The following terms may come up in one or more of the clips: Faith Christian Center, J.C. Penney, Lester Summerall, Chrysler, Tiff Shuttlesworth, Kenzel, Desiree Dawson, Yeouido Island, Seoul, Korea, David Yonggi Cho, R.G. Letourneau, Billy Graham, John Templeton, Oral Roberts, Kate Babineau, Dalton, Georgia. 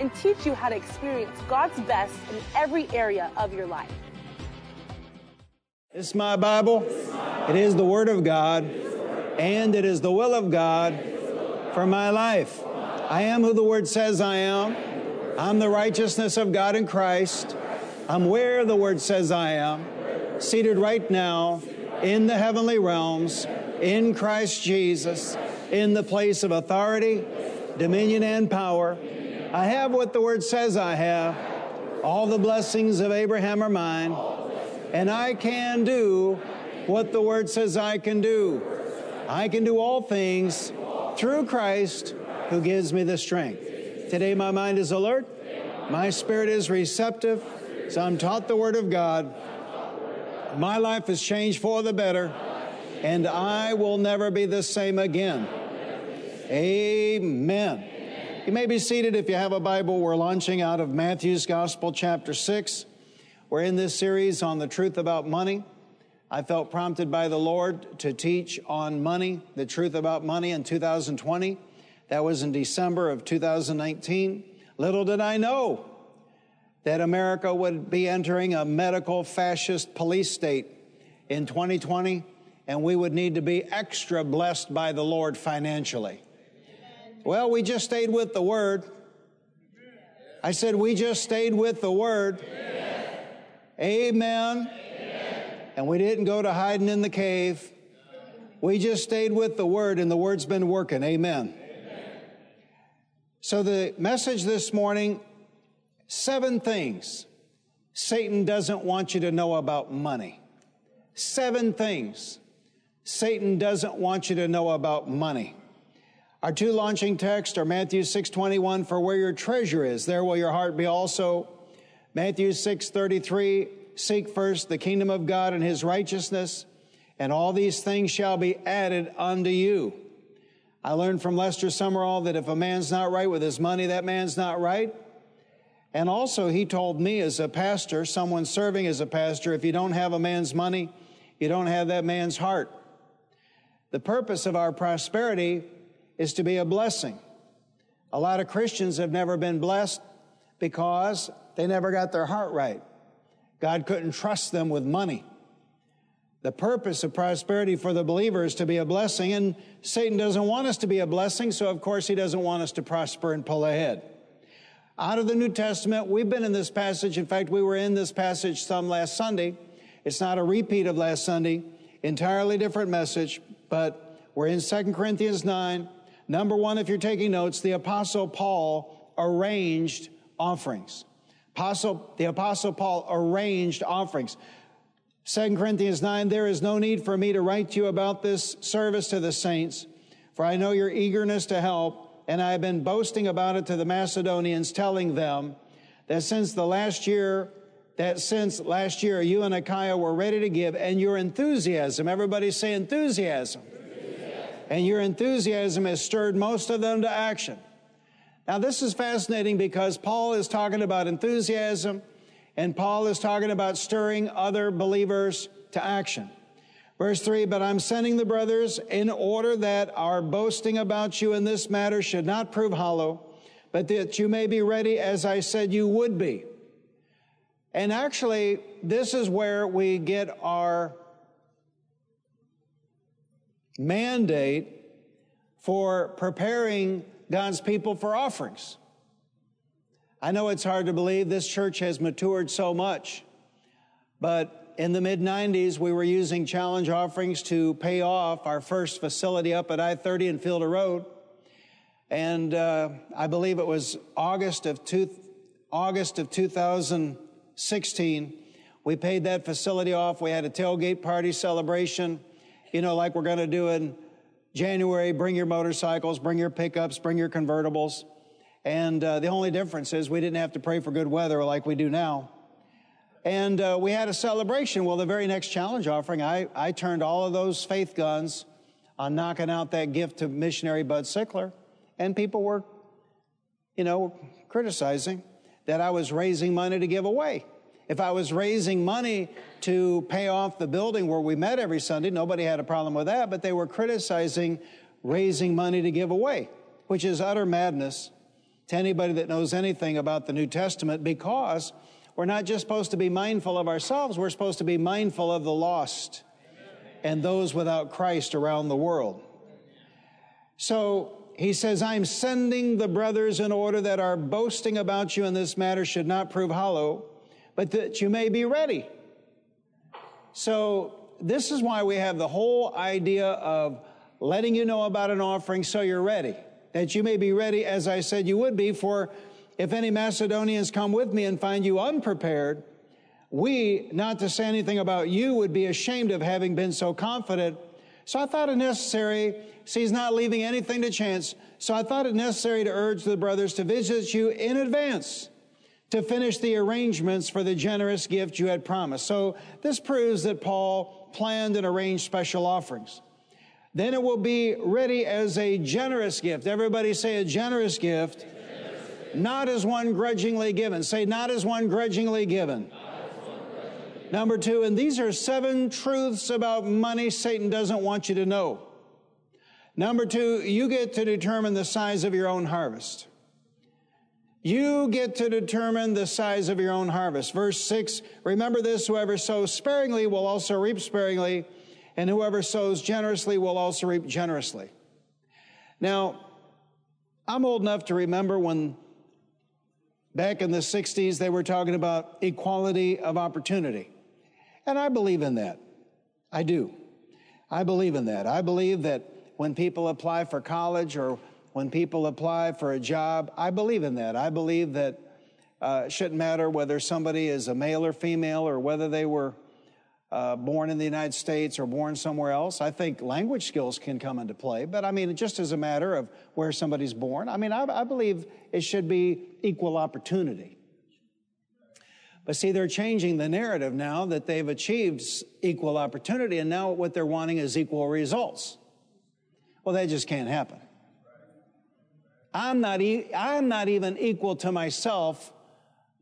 and teach you how to experience God's best in every area of your life. It's my Bible. It is the Word of God, and it is the will of God for my life. I am who the Word says I am. I'm the righteousness of God in Christ. I'm where the Word says I am, seated right now in the heavenly realms, in Christ Jesus, in the place of authority, dominion, and power. I have what the Word says I have. All the blessings of Abraham are mine, and I can do what the Word says I can do. I can do all things through Christ who gives me the strength. Today my mind is alert, my spirit is receptive, so I'm taught the Word of God. My life is changed for the better, and I will never be the same again. Amen. You may be seated if you have a Bible. We're launching out of Matthew's Gospel, chapter 6. We're in this series on the truth about money. I felt prompted by the Lord to teach on money, the truth about money in 2020. That was in December of 2019. Little did I know that America would be entering a medical fascist police state in 2020, and we would need to be extra blessed by the Lord financially. Amen. Well, we just stayed with the Word. I said, we just stayed with the Word. Amen. Amen. Amen. And we didn't go to hiding in the cave. We just stayed with the Word, and the Word's been working. Amen. So the message this morning, 7 things Satan doesn't want you to know about money. 7 things Satan doesn't want you to know about money. Our 2 launching texts are Matthew 6:21, for where your treasure is, there will your heart be also. Matthew 6:33, seek first the kingdom of God and his righteousness, and all these things shall be added unto you. I learned from Lester Summerall that if a man's not right with his money, that man's not right. And also he told me as a pastor, someone serving as a pastor, if you don't have a man's money, you don't have that man's heart. The purpose of our prosperity is to be a blessing. A lot of Christians have never been blessed because they never got their heart right. God couldn't trust them with money. The purpose of prosperity for the believer is to be a blessing, and Satan doesn't want us to be a blessing, so of course he doesn't want us to prosper and pull ahead. Out of the New Testament, we've been in this passage. In fact, we were in this passage some last Sunday. It's not a repeat of last Sunday, entirely different message, but we're in 2 Corinthians 9. Number 1, if you're taking notes, the Apostle Paul arranged offerings. The Apostle Paul arranged offerings. 2 Corinthians 9, there is no need for me to write to you about this service to the saints, for I know your eagerness to help, and I have been boasting about it to the Macedonians, telling them that since last year you and Achaia were ready to give, and your enthusiasm, everybody say enthusiasm. Enthusiasm, and your enthusiasm has stirred most of them to action. Now this is fascinating because Paul is talking about enthusiasm, and Paul is talking about stirring other believers to action. Verse 3, but I'm sending the brothers in order that our boasting about you in this matter should not prove hollow, but that you may be ready as I said you would be. And actually, this is where we get our mandate for preparing God's people for offerings. I know it's hard to believe this church has matured so much, but in the mid-90s, we were using challenge offerings to pay off our first facility up at I-30 and Fielder Road, and I believe it was August of 2016, we paid that facility off. We had a tailgate party celebration, you know, like we're going to do in January, bring your motorcycles, bring your pickups, bring your convertibles. And the only difference is we didn't have to pray for good weather like we do now. And we had a celebration. Well, the very next challenge offering, I turned all of those faith guns on knocking out that gift to missionary Bud Sickler. And people were, you know, criticizing that I was raising money to give away. If I was raising money to pay off the building where we met every Sunday, nobody had a problem with that, but they were criticizing raising money to give away, which is utter madness to anybody that knows anything about the New Testament, because we're not just supposed to be mindful of ourselves, we're supposed to be mindful of the lost and those without Christ around the world. So he says, I'm sending the brothers in order that our boasting about you in this matter should not prove hollow, but that you may be ready. So this is why we have the whole idea of letting you know about an offering so you're ready, that you may be ready, as I said you would be, for if any Macedonians come with me and find you unprepared, we, not to say anything about you, would be ashamed of having been so confident. So I thought it necessary, see, he's not leaving anything to chance, so I thought it necessary to urge the brothers to visit you in advance to finish the arrangements for the generous gift you had promised. So this proves that Paul planned and arranged special offerings. Then it will be ready as a generous gift. Everybody say a generous gift. A generous gift. Not as one grudgingly given. Say, not as one grudgingly given. Number two, and these are 7 truths about money Satan doesn't want you to know. Number two, you get to determine the size of your own harvest. You get to determine the size of your own harvest. Verse 6, remember this, whoever sows sparingly will also reap sparingly, and whoever sows generously will also reap generously. Now, I'm old enough to remember when back in the 60s they were talking about equality of opportunity. And I believe in that. I do. I believe in that. I believe that when people apply for college or when people apply for a job, I believe in that. I believe that it shouldn't matter whether somebody is a male or female or whether they were born in the United States or born somewhere else. I think language skills can come into play, but I mean, just as a matter of where somebody's born, I mean, I believe it should be equal opportunity. But see, they're changing the narrative now that they've achieved equal opportunity, and now what they're wanting is equal results. Well, that just can't happen. I'm not even equal to myself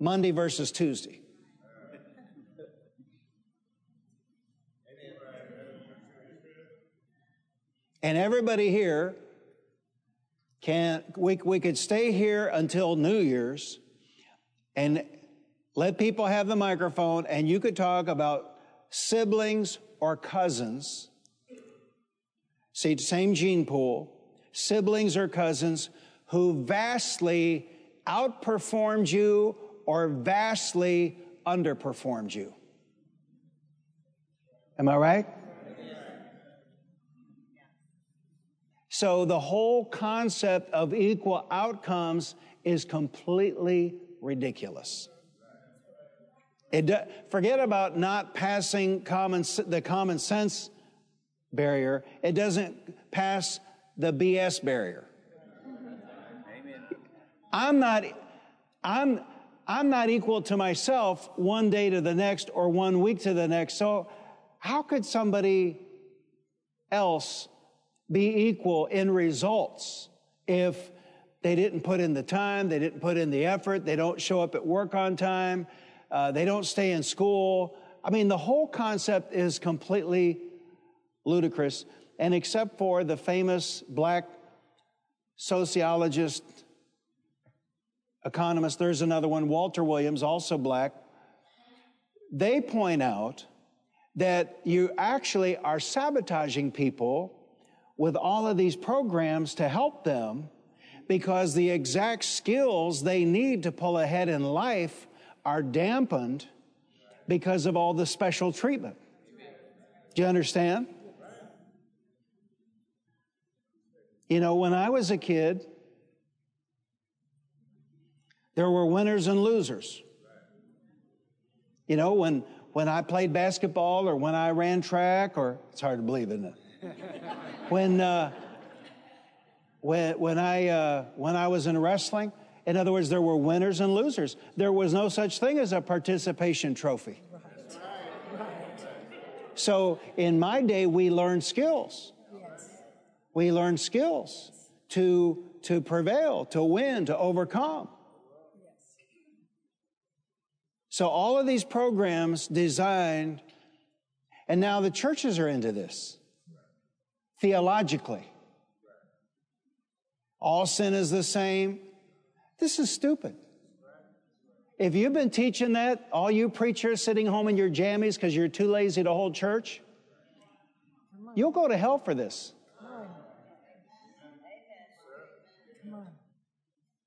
Monday versus Tuesday. And everybody here can, we could stay here until New Year's and let people have the microphone, and you could talk about siblings or cousins. See, same gene pool, siblings or cousins who vastly outperformed you or vastly underperformed you. Am I right? So the whole concept of equal outcomes is completely ridiculous. Forget about not passing the common sense barrier. It doesn't pass the BS barrier. I'm not equal to myself one day to the next or one week to the next. So how could somebody else be equal in results if they didn't put in the time, they didn't put in the effort, they don't show up at work on time, they don't stay in school? I mean, the whole concept is completely ludicrous. And except for the famous black sociologist, economist, there's another one, Walter Williams, also black, they point out that you actually are sabotaging people with all of these programs to help them, because the exact skills they need to pull ahead in life are dampened because of all the special treatment. Do you understand? You know, when I was a kid, there were winners and losers. You know, when I played basketball or when I ran track, or it's hard to believe, isn't it? When I was in wrestling, In other words, there were winners and losers. There was no such thing as a participation trophy. So in my day, we learned skills. We learned skills to prevail, to win, to overcome. So all of these programs designed, and now the churches are into this, theologically. All sin is the same. This is stupid. If you've been teaching that, all you preachers sitting home in your jammies because you're too lazy to hold church, you'll go to hell for this.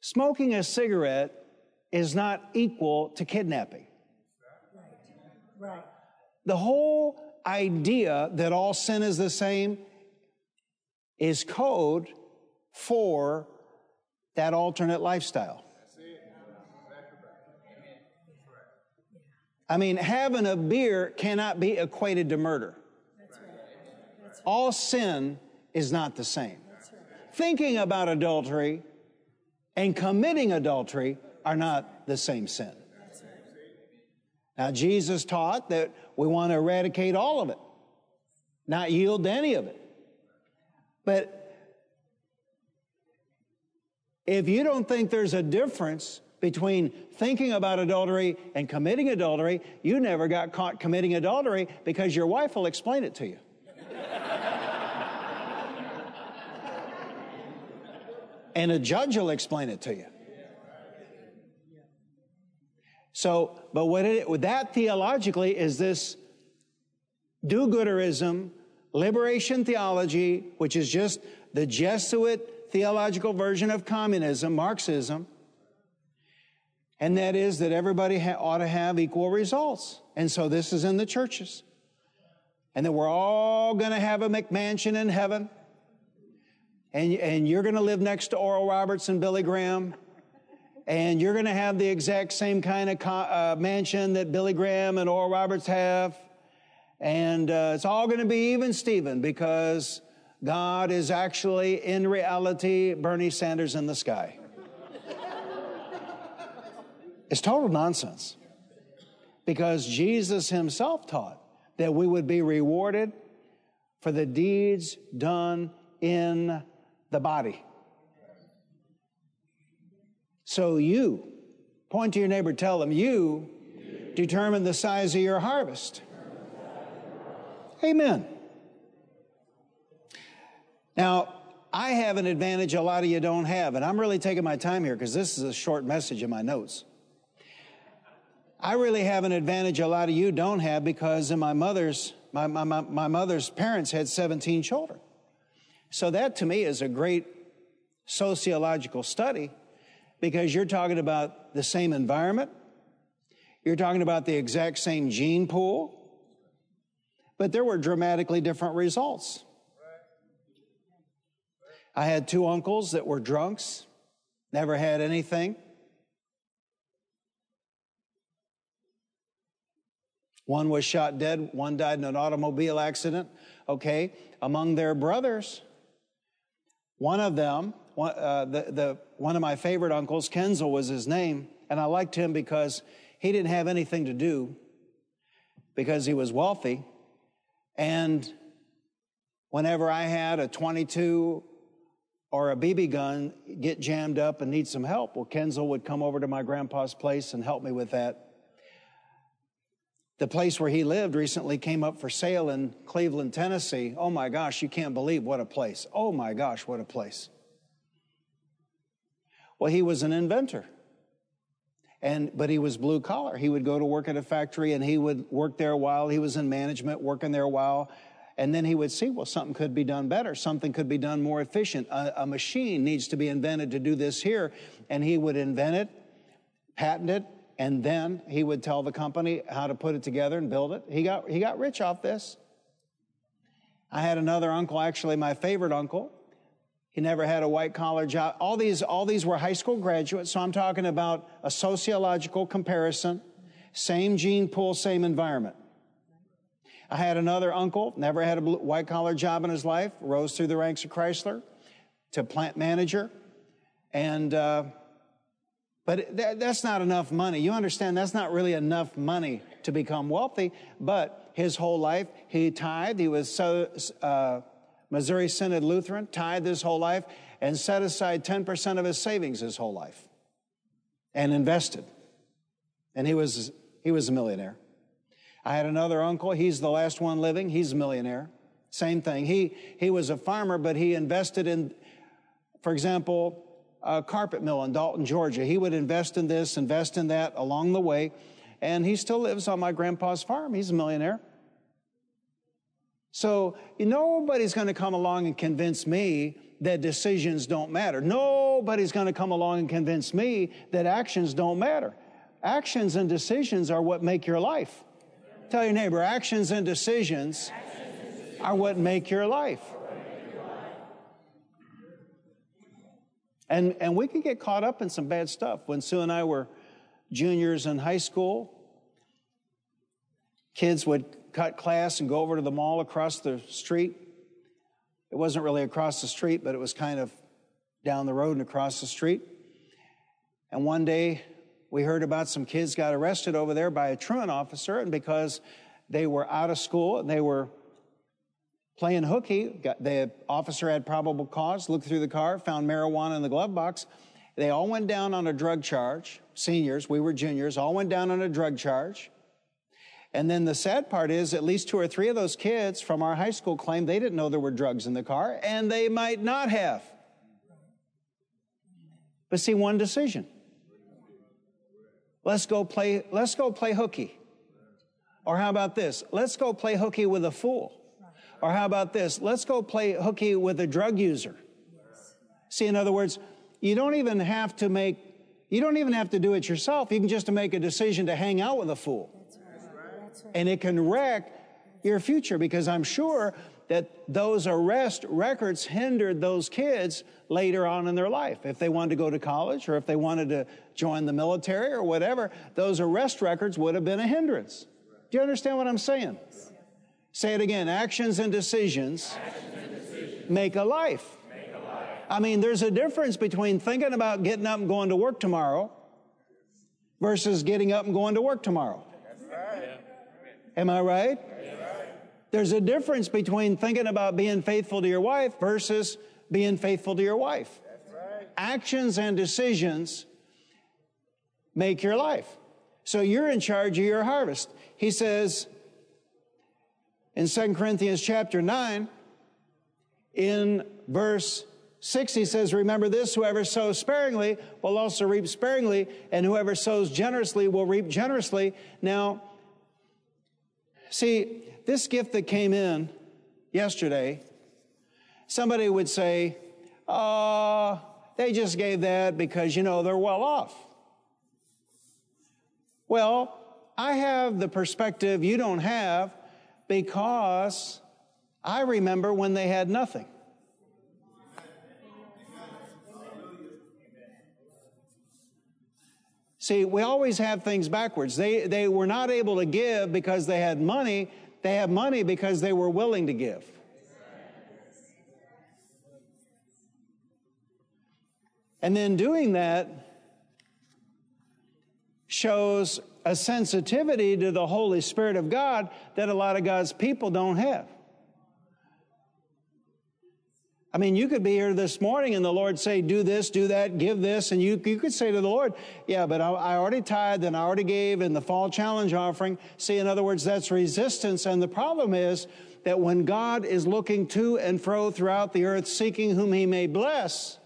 Smoking a cigarette is not equal to kidnapping. Right. The whole idea that all sin is the same is code for that alternate lifestyle. I mean, having a beer cannot be equated to murder. That's right. That's right. All sin is not the same. That's right. Thinking about adultery and committing adultery are not the same sin. That's right. Now, Jesus taught that we want to eradicate all of it, not yield to any of it. But if you don't think there's a difference between thinking about adultery and committing adultery, you never got caught committing adultery because your wife will explain it to you. And a judge will explain it to you. So, but what it, that theologically is this do-gooderism, liberation theology, which is just the Jesuit theological version of communism, Marxism, and that is that everybody ought to have equal results. And so this is in the churches. And that we're all going to have a McMansion in heaven, and you're going to live next to Oral Roberts and Billy Graham, and you're going to have the exact same kind of mansion that Billy Graham and Oral Roberts have, and it's all going to be even Stephen because God is actually, in reality, Bernie Sanders in the sky. It's total nonsense. Because Jesus himself taught that we would be rewarded for the deeds done in the body. So you, point to your neighbor, tell them, you determine the size of your harvest. Amen. Now, I have an advantage a lot of you don't have, and I'm really taking my time here because this is a short message in my notes. I really have an advantage a lot of you don't have because in my mother's parents had 17 children. So that to me is a great sociological study because you're talking about the same environment. You're talking about the exact same gene pool. But there were dramatically different results. I had two uncles that were drunks, never had anything. One was shot dead, one died in an automobile accident. Okay, among their brothers, one of them, one of my favorite uncles, Kenzel was his name, and I liked him because he didn't have anything to do because he was wealthy. And whenever I had a .22 or a BB gun, get jammed up and need some help. Well, Kenzel would come over to my grandpa's place and help me with that. The place where he lived recently came up for sale in Cleveland, Tennessee. Oh my gosh, you can't believe what a place. Oh my gosh, what a place. Well, he was an inventor, but he was blue collar. He would go to work at a factory and he would work there a while. He was in management, working there a while. And then he would see, well, something could be done better. Something could be done more efficient. A machine needs to be invented to do this here. And he would invent it, patent it, and then he would tell the company how to put it together and build it. He got rich off this. I had another uncle, actually my favorite uncle. He never had a white-collar job. All these were high school graduates, so I'm talking about a sociological comparison. Same gene pool, same environment. I had another uncle, never had a white-collar job in his life, rose through the ranks of Chrysler to plant manager, and But that's not enough money. You understand, that's not really enough money to become wealthy. But his whole life, he tithed. He was Missouri Synod Lutheran, tithed his whole life, and set aside 10% of his savings his whole life and invested. And he was a millionaire. I had another uncle. He's the last one living. He's a millionaire. Same thing. He was a farmer, but he invested in, for example, a carpet mill in Dalton, Georgia. He would invest in this, invest in that along the way. And he still lives on my grandpa's farm. He's a millionaire. So nobody's going to come along and convince me that decisions don't matter. Nobody's going to come along and convince me that actions don't matter. Actions and decisions are what make your life. Tell your neighbor, actions and decisions are what make your life. And we could get caught up in some bad stuff. When Sue and I were juniors in high school, kids would cut class and go over to the mall across the street. It wasn't really across the street, but it was kind of down the road and across the street. And one day we heard about some kids got arrested over there by a truant officer, and because they were out of school and they were playing hooky, the officer had probable cause, looked through the car, found marijuana in the glove box. They all went down on a drug charge. Seniors, we were juniors, all went down on a drug charge. And then the sad part is at least 2 or 3 of those kids from our high school claimed they didn't know there were drugs in the car, and they might not have. But see, one decision. Let's go play hooky. Or how about this? Let's go play hooky with a fool. Or how about this? Let's go play hooky with a drug user. See, in other words, you don't even have to do it yourself. You can just make a decision to hang out with a fool. That's right. And it can wreck your future, because I'm sure that those arrest records hindered those kids later on in their life. If they wanted to go to college or if they wanted to join the military or whatever, those arrest records would have been a hindrance. Do you understand what I'm saying? Say it again. Actions and decisions make a life. I mean, there's a difference between thinking about getting up and going to work tomorrow versus getting up and going to work tomorrow. That's right. Am I right? That's right. There's a difference between thinking about being faithful to your wife versus being faithful to your wife. That's right. Actions and decisions make your life. So you're in charge of your harvest. He says, in 2 Corinthians chapter 9, in verse 6, he says, remember this, whoever sows sparingly will also reap sparingly, and whoever sows generously will reap generously. Now, see, this gift that came in yesterday, somebody would say, they just gave that because, they're well off. Well, I have the perspective you don't have, because I remember when they had nothing. See, we always have things backwards. They were not able to give because they had money. They had money because they were willing to give. And then doing that shows a sensitivity to the Holy Spirit of God that a lot of God's people don't have. I mean, you could be here this morning and the Lord say, do this, do that, give this, and you could say to the Lord, yeah, but I already tithed and I already gave in the fall challenge offering. See, in other words, that's resistance, and the problem is that when God is looking to and fro throughout the earth, seeking whom He may bless,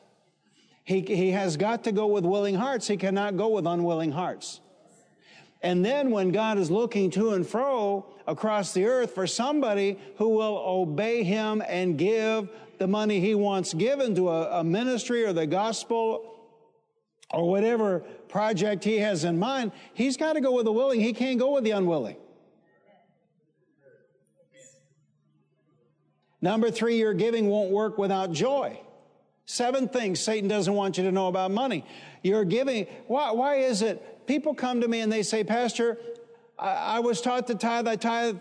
He has got to go with willing hearts. He cannot go with unwilling hearts. And then when God is looking to and fro across the earth for somebody who will obey Him and give the money He wants given to a ministry or the gospel or whatever project He has in mind, He's got to go with the willing. He can't go with the unwilling. Number 3, your giving won't work without joy. 7 things Satan doesn't want you to know about money. Your giving, why is it? People come to me and they say, Pastor, I was taught to tithe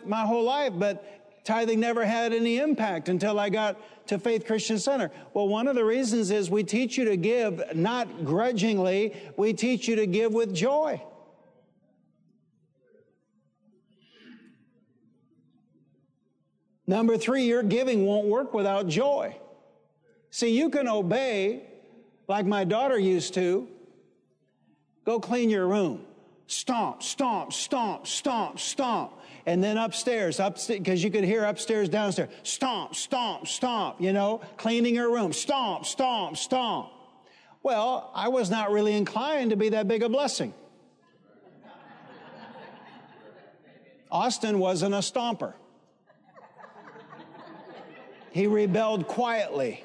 my whole life, but tithing never had any impact until I got to Faith Christian Center. Well, one of the reasons is we teach you to give not grudgingly. We teach you to give with joy. Number three, your giving won't work without joy. See, you can obey like my daughter used to. Go clean your room. Stomp, stomp, stomp, stomp, stomp. And then upstairs, because you could hear upstairs, downstairs. Stomp, stomp, stomp, you know, cleaning her room. Stomp, stomp, stomp. Well, I was not really inclined to be that big a blessing. Austin wasn't a stomper. He rebelled quietly.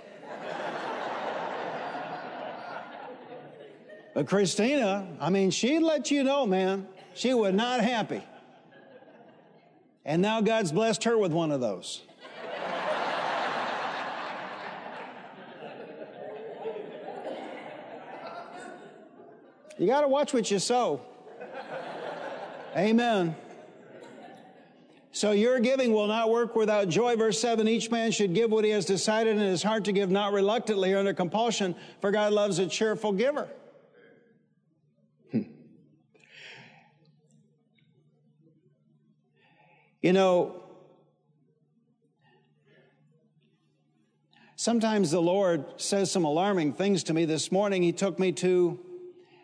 But Christina, I mean, she let you know, man, she was not happy. And now God's blessed her with one of those. You got to watch what you sow. Amen. So your giving will not work without joy. Verse 7, each man should give what he has decided in his heart to give, not reluctantly or under compulsion, for God loves a cheerful giver. You know, sometimes the Lord says some alarming things to me. This morning, He took me to,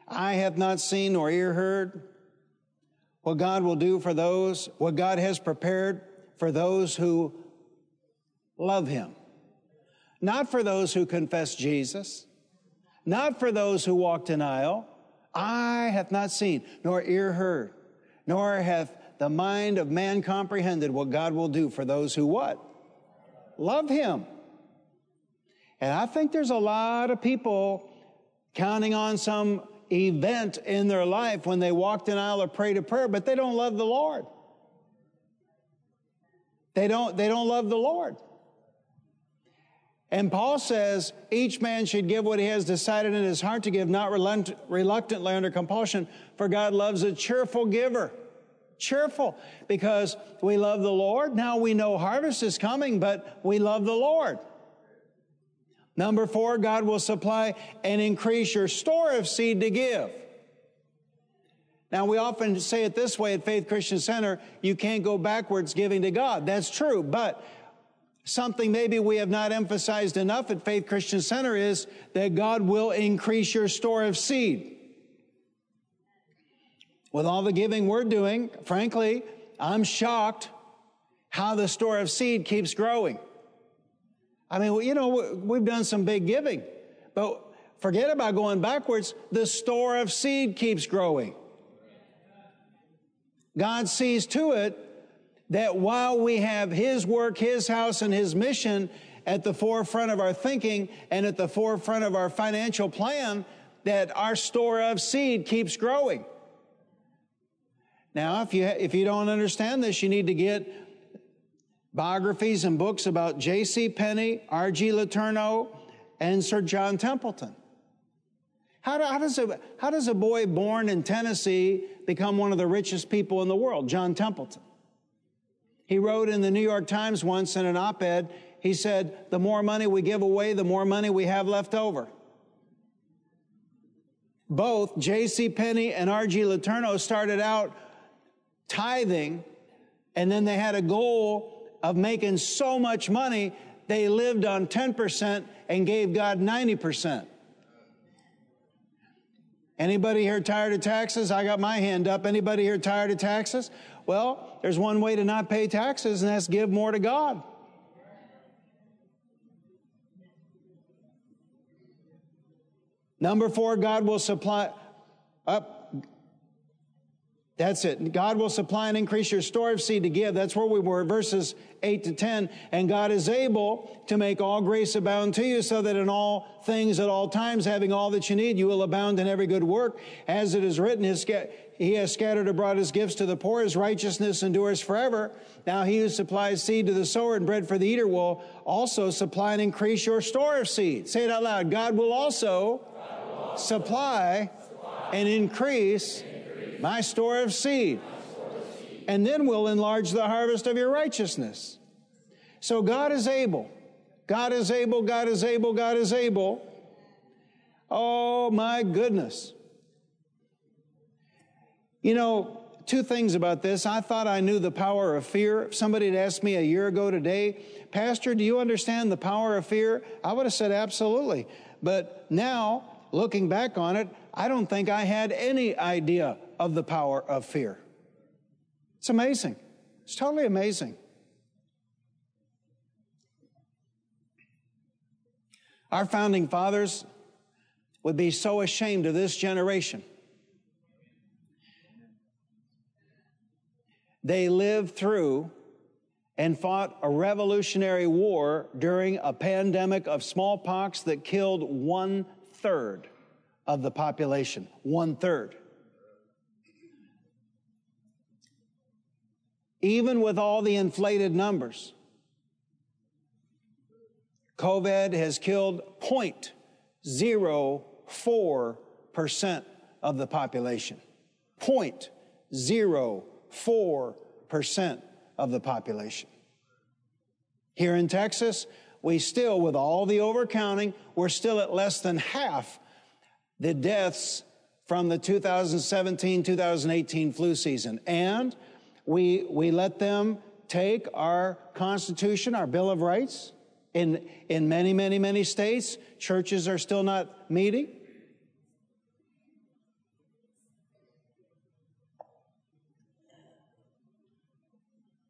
I have not seen nor ear heard, what God will do for those, what God has prepared for those who love Him. Not for those who confess Jesus. Not for those who walk denial. Eye hath not seen, nor ear heard, nor hath the mind of man comprehended what God will do for those who what? Love Him. And I think there's a lot of people counting on some event in their life when they walk denial or pray to prayer, but they don't love the Lord. They don't love the Lord. And Paul says, each man should give what he has decided in his heart to give, not reluctantly under compulsion, for God loves a cheerful giver. Cheerful, because we love the Lord. Now we know harvest is coming, but we love the Lord. Number four, God will supply and increase your store of seed to give. Now, we often say it this way at Faith Christian Center, you can't go backwards giving to God. That's true, but something maybe we have not emphasized enough at Faith Christian Center is that God will increase your store of seed. With all the giving we're doing, frankly, I'm shocked how the store of seed keeps growing. I mean, you know, we've done some big giving, but forget about going backwards. The store of seed keeps growing. God sees to it that while we have His work, His house, and His mission at the forefront of our thinking and at the forefront of our financial plan, that our store of seed keeps growing. Now, if you don't understand this, you need to get biographies and books about J.C. Penney, R.G. Letourneau, and Sir John Templeton. How does a boy born in Tennessee become one of the richest people in the world? John Templeton. He wrote in the New York Times once in an op-ed, he said, the more money we give away, the more money we have left over. Both J.C. Penney and R.G. Letourneau started out tithing, and then they had a goal of making so much money, they lived on 10% and gave God 90%. Anybody here tired of taxes? I got my hand up. Anybody here tired of taxes? Well, there's one way to not pay taxes, and that's give more to God. Number four, God will supply That's it. God will supply and increase your store of seed to give. That's where we were, verses 8 to 10. And God is able to make all grace abound to you, so that in all things at all times, having all that you need, you will abound in every good work. As it is written, He has scattered abroad His gifts to the poor. His righteousness endures forever. Now He who supplies seed to the sower and bread for the eater will also supply and increase your store of seed. Say it out loud. God will also supply and increase my store of seed, and then will enlarge the harvest of your righteousness. So God is able. God is able, God is able, God is able. Oh, my goodness. You know, two things about this. I thought I knew the power of fear. If somebody had asked me a year ago today, Pastor, do you understand the power of fear? I would have said absolutely. But now, looking back on it, I don't think I had any idea of the power of fear. It's amazing. It's totally amazing. Our founding fathers would be so ashamed of this generation. They lived through and fought a revolutionary war during a pandemic of smallpox that killed 1/3 of the population. 1/3. Even with all the inflated numbers, COVID has killed 0.04% of the population. 0.04% of the population. Here in Texas, we still, with all the overcounting, we're still at less than half the deaths from the 2017-2018 flu season. And we let them take our Constitution, our Bill of Rights. In many, many, many states, churches are still not meeting.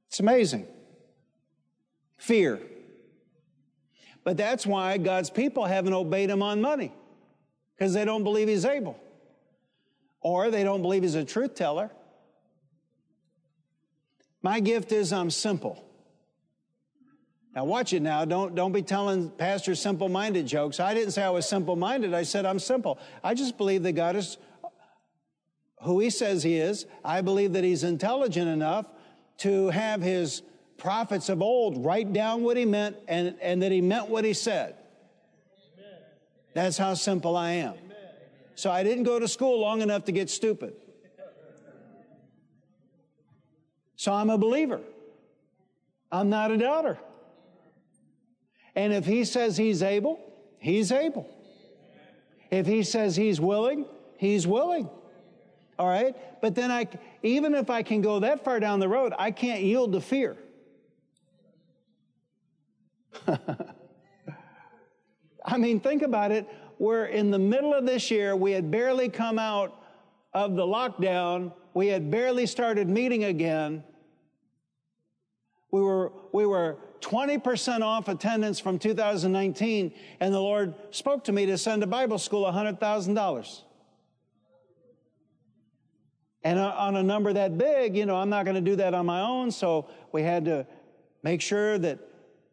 It's amazing. Fear. But that's why God's people haven't obeyed Him on money, because they don't believe He's able, or they don't believe He's a truth teller. My gift is I'm simple. Now watch it now. Don't be telling Pastor simple-minded jokes. I didn't say I was simple-minded. I said I'm simple. I just believe that God is who He says He is. I believe that He's intelligent enough to have His prophets of old write down what He meant and that He meant what He said. Amen. That's how simple I am. Amen. So I didn't go to school long enough to get stupid. So I'm a believer. I'm not a doubter. And if He says He's able, He's able. If He says He's willing, He's willing. All right? But then even if I can go that far down the road, I can't yield to fear. I mean, think about it. We're in the middle of this year. We had barely come out of the lockdown. We had barely started meeting again. We were 20% off attendance from 2019, and the Lord spoke to me to send to Bible school $100,000. And on a number that big, you know, I'm not going to do that on my own, so we had to make sure that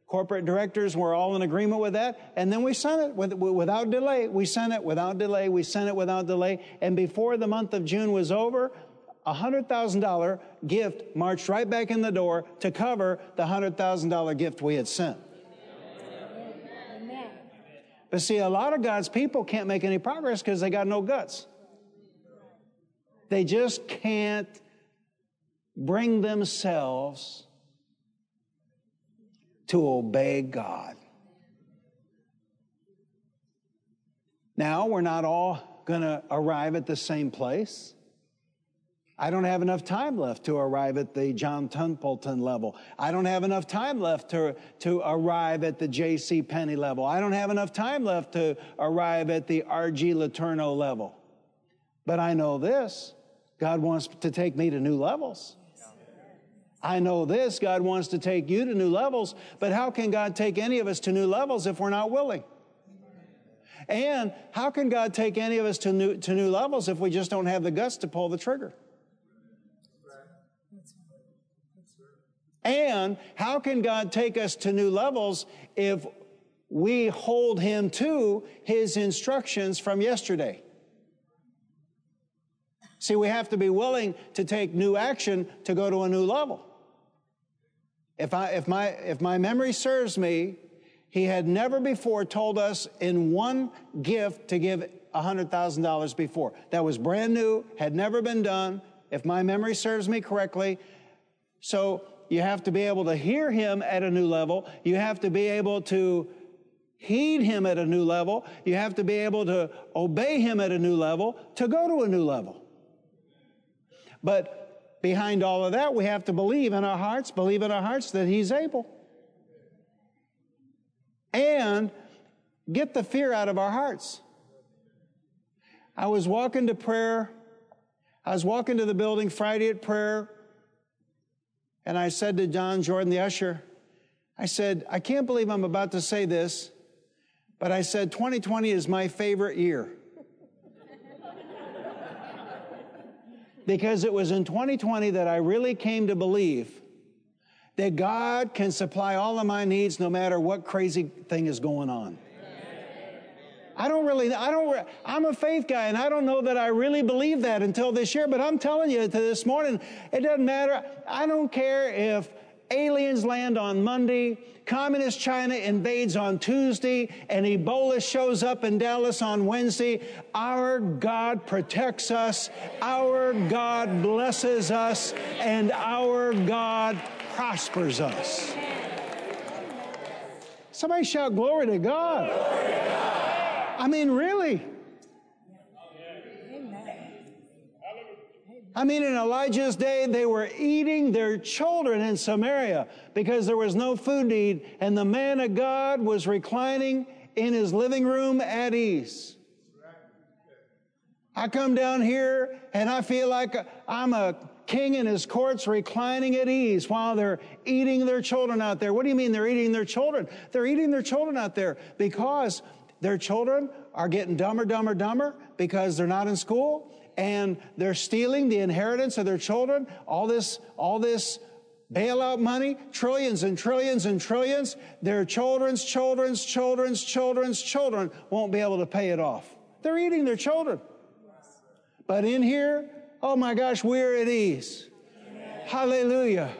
corporate directors were all in agreement with that, and then we sent it without delay. We sent it without delay. We sent it without delay, and before the month of June was over, a $100,000 gift marched right back in the door to cover the $100,000 gift we had sent. Amen. But see, a lot of God's people can't make any progress because they got no guts. They just can't bring themselves to obey God. Now, we're not all going to arrive at the same place. I don't have enough time left to arrive at the John Templeton level. I don't have enough time left to arrive at the J.C. Penney level. I don't have enough time left to arrive at the R.G. Letourneau level. But I know this. God wants to take me to new levels. I know this. God wants to take you to new levels. But how can God take any of us to new levels if we're not willing? And how can God take any of us to new levels if we just don't have the guts to pull the trigger? And how can God take us to new levels if we hold Him to His instructions from yesterday? See, we have to be willing to take new action to go to a new level. If my memory serves me, He had never before told us in one gift to give $100,000 before. That was brand new, had never been done, if my memory serves me correctly. So you have to be able to hear him at a new level. You have to be able to heed him at a new level. You have to be able to obey him at a new level to go to a new level. But behind all of that, we have to believe in our hearts that he's able. And get the fear out of our hearts. I was walking to prayer. I was walking to the building Friday at prayer. And I said to John Jordan, the usher, I said, I can't believe I'm about to say this, but I said, 2020 is my favorite year. Because it was in 2020 that I really came to believe that God can supply all of my needs no matter what crazy thing is going on. I'm a faith guy, and I don't know that I really believe that until this year, but I'm telling you this morning, it doesn't matter. I don't care if aliens land on Monday, Communist China invades on Tuesday, and Ebola shows up in Dallas on Wednesday. Our God protects us, our God blesses us, and our God prospers us. Somebody shout, glory to God. Glory to God. I mean, really. I mean, in Elijah's day, they were eating their children in Samaria because there was no food to eat, and the man of God was reclining in his living room at ease. I come down here, and I feel like I'm a king in his courts reclining at ease while they're eating their children out there. What do you mean they're eating their children? They're eating their children out there because their children are getting dumber because they're not in school, and they're stealing the inheritance of their children. All this bailout money, trillions and trillions and trillions, their children's children won't be able to pay it off. They're eating their children. But in here, oh my gosh, we're at ease. Hallelujah.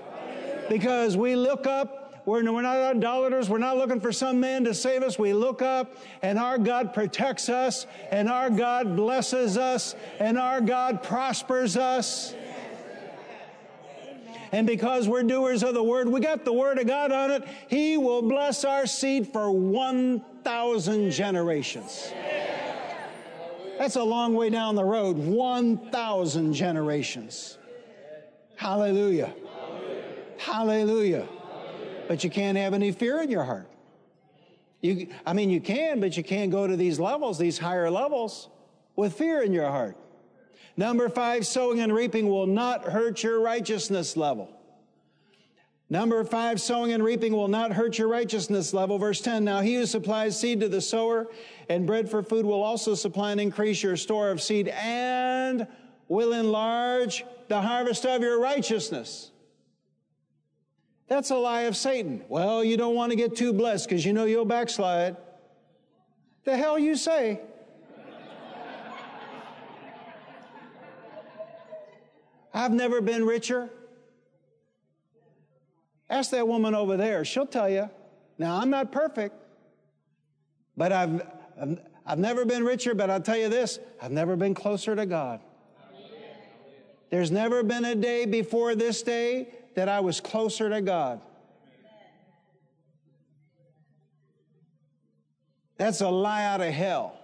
Because we look up. We're not idolaters. We're not looking for some man to save us. We look up, and our God protects us, and our God blesses us, and our God prospers us. And because we're doers of the Word, we got the Word of God on it. He will bless our seed for 1,000 generations. That's a long way down the road, 1,000 generations. Hallelujah. Hallelujah. But you can't have any fear in your heart. You can, but you can't go to these levels, these higher levels, with fear in your heart. Number 5, sowing and reaping will not hurt your righteousness level. Number 5, sowing and reaping will not hurt your righteousness level. Verse 10, now he who supplies seed to the sower and bread for food will also supply and increase your store of seed and will enlarge the harvest of your righteousness. That's a lie of Satan. Well, you don't want to get too blessed because you know you'll backslide. The hell you say? I've never been richer. Ask that woman over there. She'll tell you. Now, I'm not perfect, but I've never been richer, but I'll tell you this. I've never been closer to God. There's never been a day before this day that I was closer to God. That's a lie out of hell.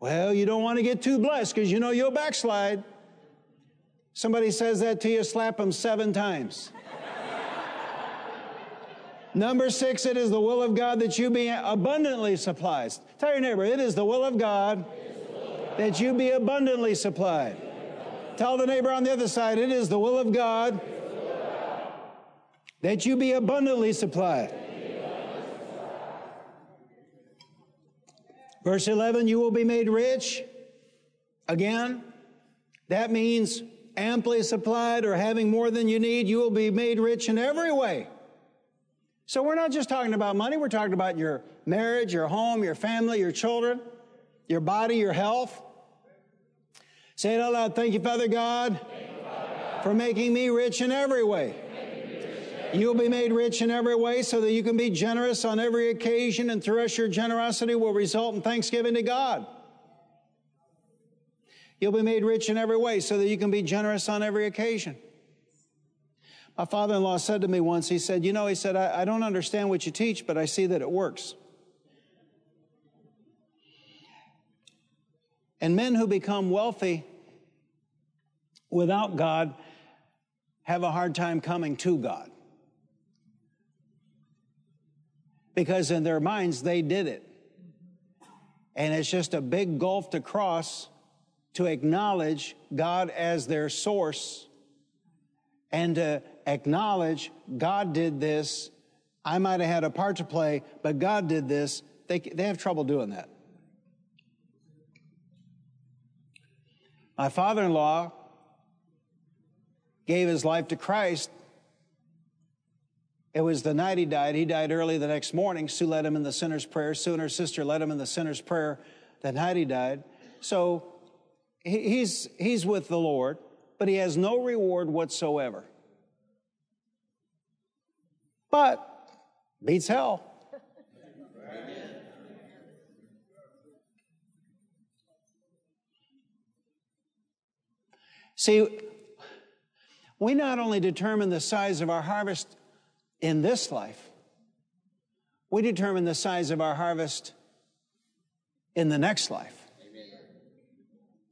Well, you don't want to get too blessed because you know you'll backslide. Somebody says that to you, slap them 7 times. Number 6, it is the will of God that you be abundantly supplied. Tell your neighbor, it is the will of God that you be abundantly supplied. Tell the neighbor on the other side, it is the will of God that you be abundantly supplied. Verse 11, you will be made rich. Again, that means amply supplied or having more than you need. You will be made rich in every way. So we're not just talking about money. We're talking about your marriage, your home, your family, your children, your body, your health. Say it out loud. Thank you, Father God, for making me rich in every way. You'll be made rich in every way so that you can be generous on every occasion, and through us your generosity will result in thanksgiving to God. You'll be made rich in every way so that you can be generous on every occasion. My father-in-law said to me once, he said, you know, he said, I don't understand what you teach, but I see that it works. And men who become wealthy without God have a hard time coming to God. Because in their minds, they did it. And it's just a big gulf to cross to acknowledge God as their source and to acknowledge God did this. I might have had a part to play, but God did this. They have trouble doing that. My father-in-law gave his life to Christ. It was the night he died. He died early the next morning. Sue led him in the sinner's prayer. Sue and her sister led him in the sinner's prayer the night he died. So he's with the Lord, but he has no reward whatsoever. But beats hell. Amen. See, we not only determine the size of our harvest in this life, we determine the size of our harvest in the next life. Amen.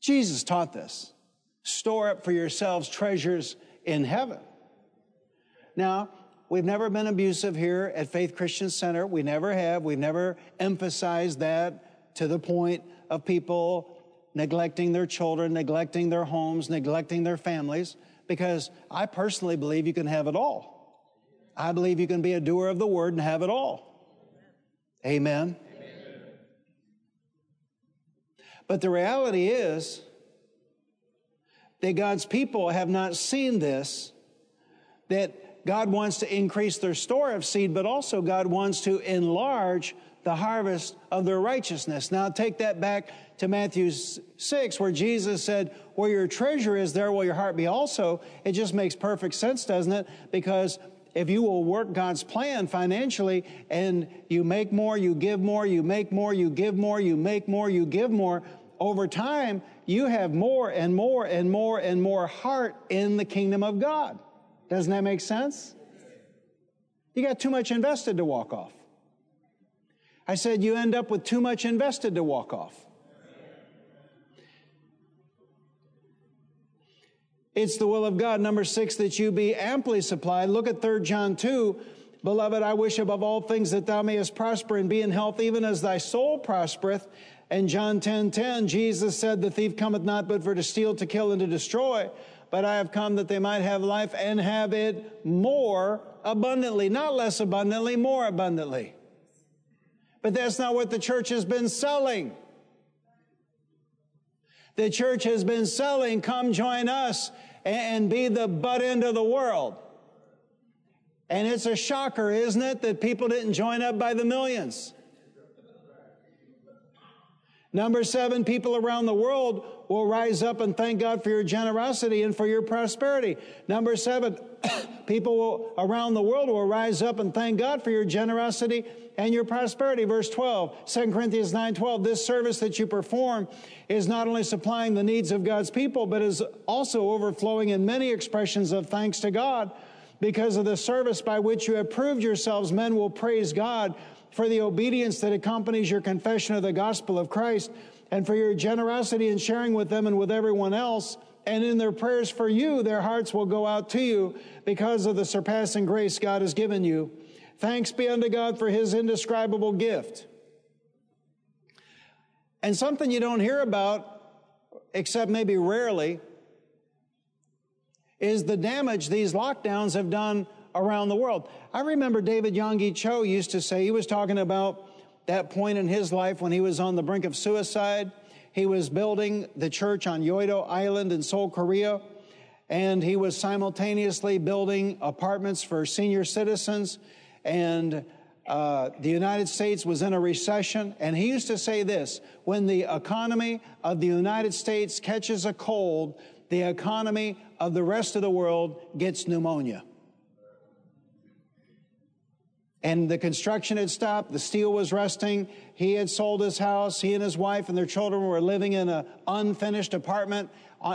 Jesus taught this. Store up for yourselves treasures in heaven. Now, we've never been abusive here at Faith Christian Center. We never have. We've never emphasized that to the point of people neglecting their children, neglecting their homes, neglecting their families, because I personally believe you can have it all. I believe you can be a doer of the word and have it all. Amen. Amen. But the reality is that God's people have not seen this, that God wants to increase their store of seed, but also God wants to enlarge the harvest of their righteousness. Now take that back to Matthew 6, where Jesus said, where your treasure is, there will your heart be also. It just makes perfect sense, doesn't it? Because if you will work God's plan financially and you make more, you give more, you make more, you give more, you make more, you give more, over time, you have more and more and more and more heart in the kingdom of God. Doesn't that make sense? You got too much invested to walk off. I said you end up with too much invested to walk off. It's the will of God, number 6, that you be amply supplied. Look at 3 John 2. Beloved, I wish above all things that thou mayest prosper and be in health, even as thy soul prospereth. And John 10:10, Jesus said, the thief cometh not but for to steal, to kill, and to destroy. But I have come that they might have life and have it more abundantly. Not less abundantly, more abundantly. But that's not what the church has been selling. The church has been selling, come join us and be the butt end of the world. And it's a shocker, isn't it, that people didn't join up by the millions. Number 7, people around the world will rise up and thank God for your generosity and for your prosperity. Number 7, people around the world will rise up and thank God for your generosity and your prosperity. Verse 12, 2 Corinthians 9:12, this service that you perform is not only supplying the needs of God's people, but is also overflowing in many expressions of thanks to God. Because of the service by which you have proved yourselves, men will praise God for the obedience that accompanies your confession of the gospel of Christ, and for your generosity in sharing with them and with everyone else. And in their prayers for you, their hearts will go out to you because of the surpassing grace God has given you. Thanks be unto God for his indescribable gift. And something you don't hear about, except maybe rarely, is the damage these lockdowns have done around the world. I remember David Yonggi Cho used to say, he was talking about that point in his life when he was on the brink of suicide. He was building the church on Yeouido Island in Seoul, Korea, and he was simultaneously building apartments for senior citizens, and the United States was in a recession. And he used to say this, when the economy of the United States catches a cold, the economy of the rest of the world gets pneumonia. And the construction had stopped, the steel was rusting, he had sold his house, he and his wife and their children were living in an unfinished apartment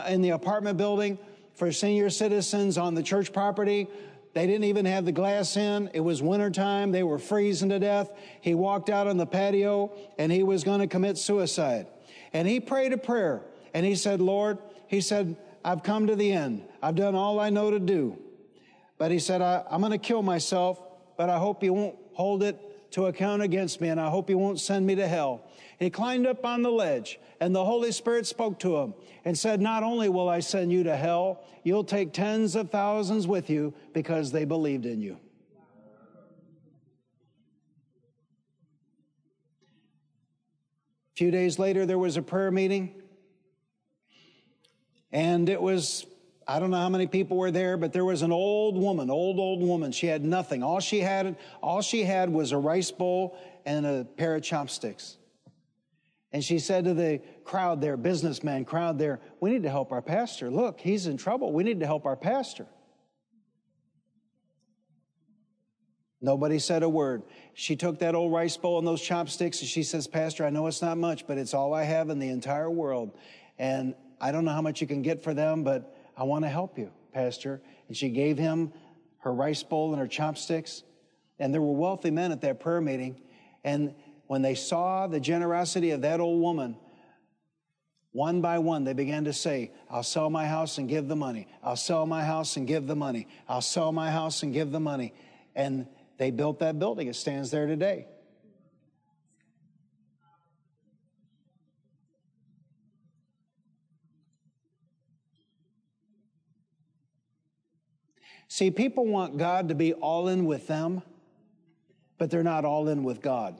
in the apartment building for senior citizens on the church property. They didn't even have the glass in. It was wintertime. They were freezing to death. He walked out on the patio, and he was going to commit suicide. And he prayed a prayer, and he said, Lord, he said, I've come to the end. I've done all I know to do. But he said, I'm going to kill myself, but I hope you won't hold it to account against me, and I hope you won't send me to hell. He climbed up on the ledge, and the Holy Spirit spoke to him and said, not only will I send you to hell, you'll take tens of thousands with you because they believed in you. A few days later, there was a prayer meeting, and it was, I don't know how many people were there, but there was an old woman. She had nothing. All she had was a rice bowl and a pair of chopsticks. And she said to the crowd there, businessman crowd there, we need to help our pastor. Look, he's in trouble. We need to help our pastor. Nobody said a word. She took that old rice bowl and those chopsticks, and she says, Pastor, I know it's not much, but it's all I have in the entire world. And I don't know how much you can get for them, but I want to help you, Pastor. And she gave him her rice bowl and her chopsticks. And there were wealthy men at that prayer meeting. And when they saw the generosity of that old woman, one by one, they began to say, I'll sell my house and give the money. I'll sell my house and give the money. I'll sell my house and give the money. And they built that building. It stands there today. See, people want God to be all in with them, but they're not all in with God.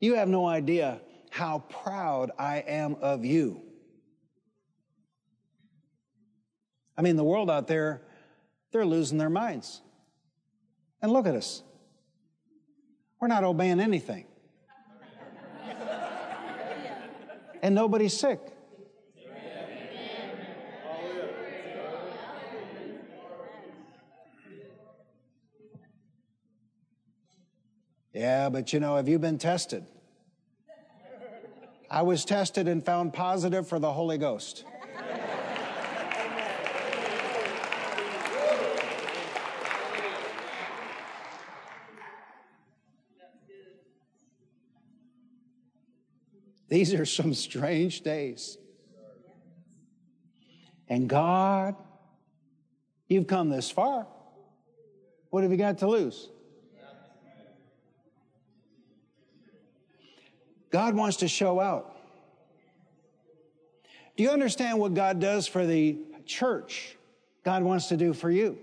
You have no idea how proud I am of you. I mean, the world out there, they're losing their minds. And look at us. We're not obeying anything. And nobody's sick. Yeah, but you know, have you been tested? I was tested and found positive for the Holy Ghost. These are some strange days. And God, you've come this far. What have you got to lose? God wants to show out. Do you understand what God does for the church? God wants to do for you.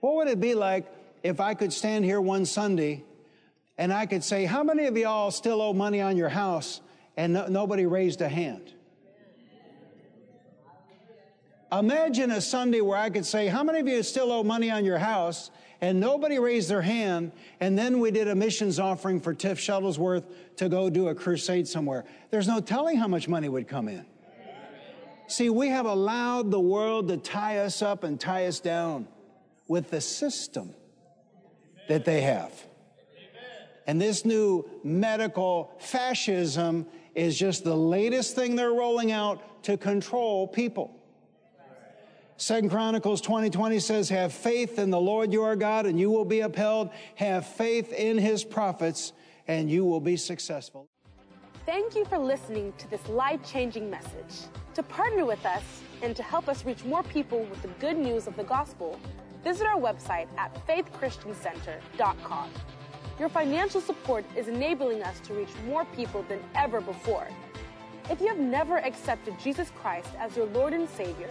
What would it be like if I could stand here one Sunday and I could say, how many of y'all still owe money on your house? And nobody raised a hand. Imagine a Sunday where I could say, how many of you still owe money on your house? And nobody raised their hand, and then we did a missions offering for Tiff Shuttlesworth to go do a crusade somewhere. There's no telling how much money would come in. See, we have allowed the world to tie us up and tie us down with the system that they have. And this new medical fascism is just the latest thing they're rolling out to control people. 2 Chronicles 20:20 says, have faith in the Lord your God, and you will be upheld. Have faith in his prophets, and you will be successful. Thank you for listening to this life-changing message. To partner with us and to help us reach more people with the good news of the gospel, visit our website at faithchristiancenter.com. Your financial support is enabling us to reach more people than ever before. If you have never accepted Jesus Christ as your Lord and Savior,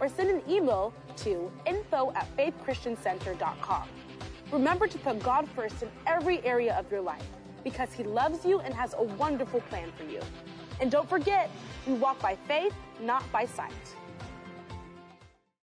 Or send an email to info@faithchristiancenter.com. Remember to put God first in every area of your life, because he loves you and has a wonderful plan for you. And don't forget, we walk by faith, not by sight.